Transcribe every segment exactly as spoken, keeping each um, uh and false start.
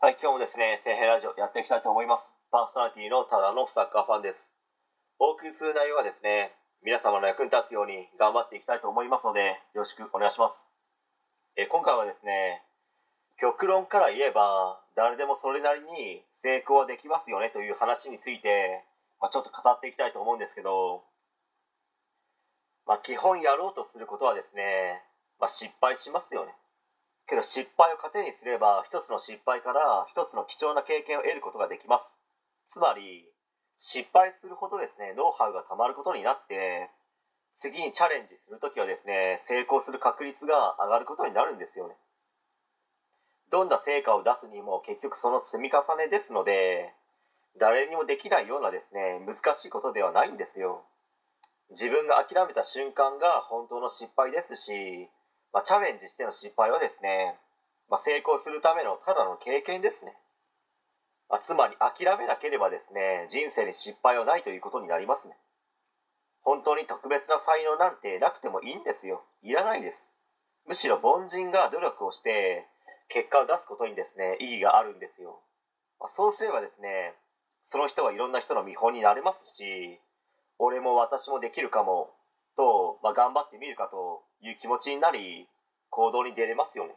はい、今日もですね、底辺ラジオやっていきたいと思います。パーソナリティのただのサッカーファンです。お送りする内容はですね、皆様の役に立つように頑張っていきたいと思いますので、よろしくお願いします。え今回はですね、極論から言えば、誰でもそれなりに成功はできますよねという話について、まあ、ちょっと語っていきたいと思うんですけど、まあ、基本やろうとすることはですね、まあ、失敗しますよね。けど失敗を糧にすれば、一つの失敗から一つの貴重な経験を得ることができます。つまり、失敗するほどですね、ノウハウがたまることになって、次にチャレンジするときはですね、成功する確率が上がることになるんですよね。どんな成果を出すにも結局その積み重ねですので、誰にもできないようなですね、難しいことではないんですよ。自分が諦めた瞬間が本当の失敗ですし、まあ、チャレンジしての失敗はですね、まあ、成功するためのただの経験ですね、まあ、つまり諦めなければですね、人生に失敗はないということになりますね。本当に特別な才能なんてなくてもいいんですよ。いらないです。むしろ凡人が努力をして結果を出すことにですね、意義があるんですよ、まあ、そうすればですね、その人はいろんな人の見本になれますし、俺も私もできるかもと、まあ、頑張ってみるかという気持ちになり、行動に出れますよね。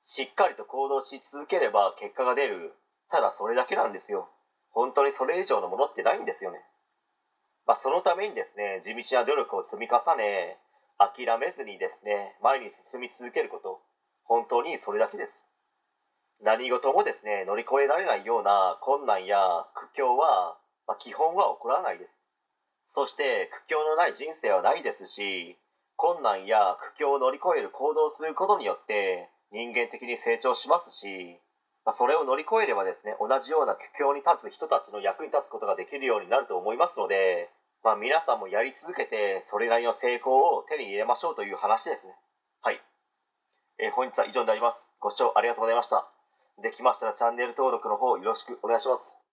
しっかりと行動し続ければ結果が出る、ただそれだけなんですよ。本当にそれ以上のものってないんですよね、まあ、そのためにですね、地道な努力を積み重ね、諦めずにですね、前に進み続けること、本当にそれだけです。何事もですね、乗り越えられないような困難や苦境は、まあ、基本は起こらないです。そして苦境のない人生はないですし、困難や苦境を乗り越える行動をすることによって人間的に成長しますし、まあ、それを乗り越えればですね、同じような苦境に立つ人たちの役に立つことができるようになると思いますので、まあ、皆さんもやり続けてそれなりの成功を手に入れましょうという話ですね。はい、えー、本日は以上になります。ご視聴ありがとうございました。できましたらチャンネル登録の方よろしくお願いします。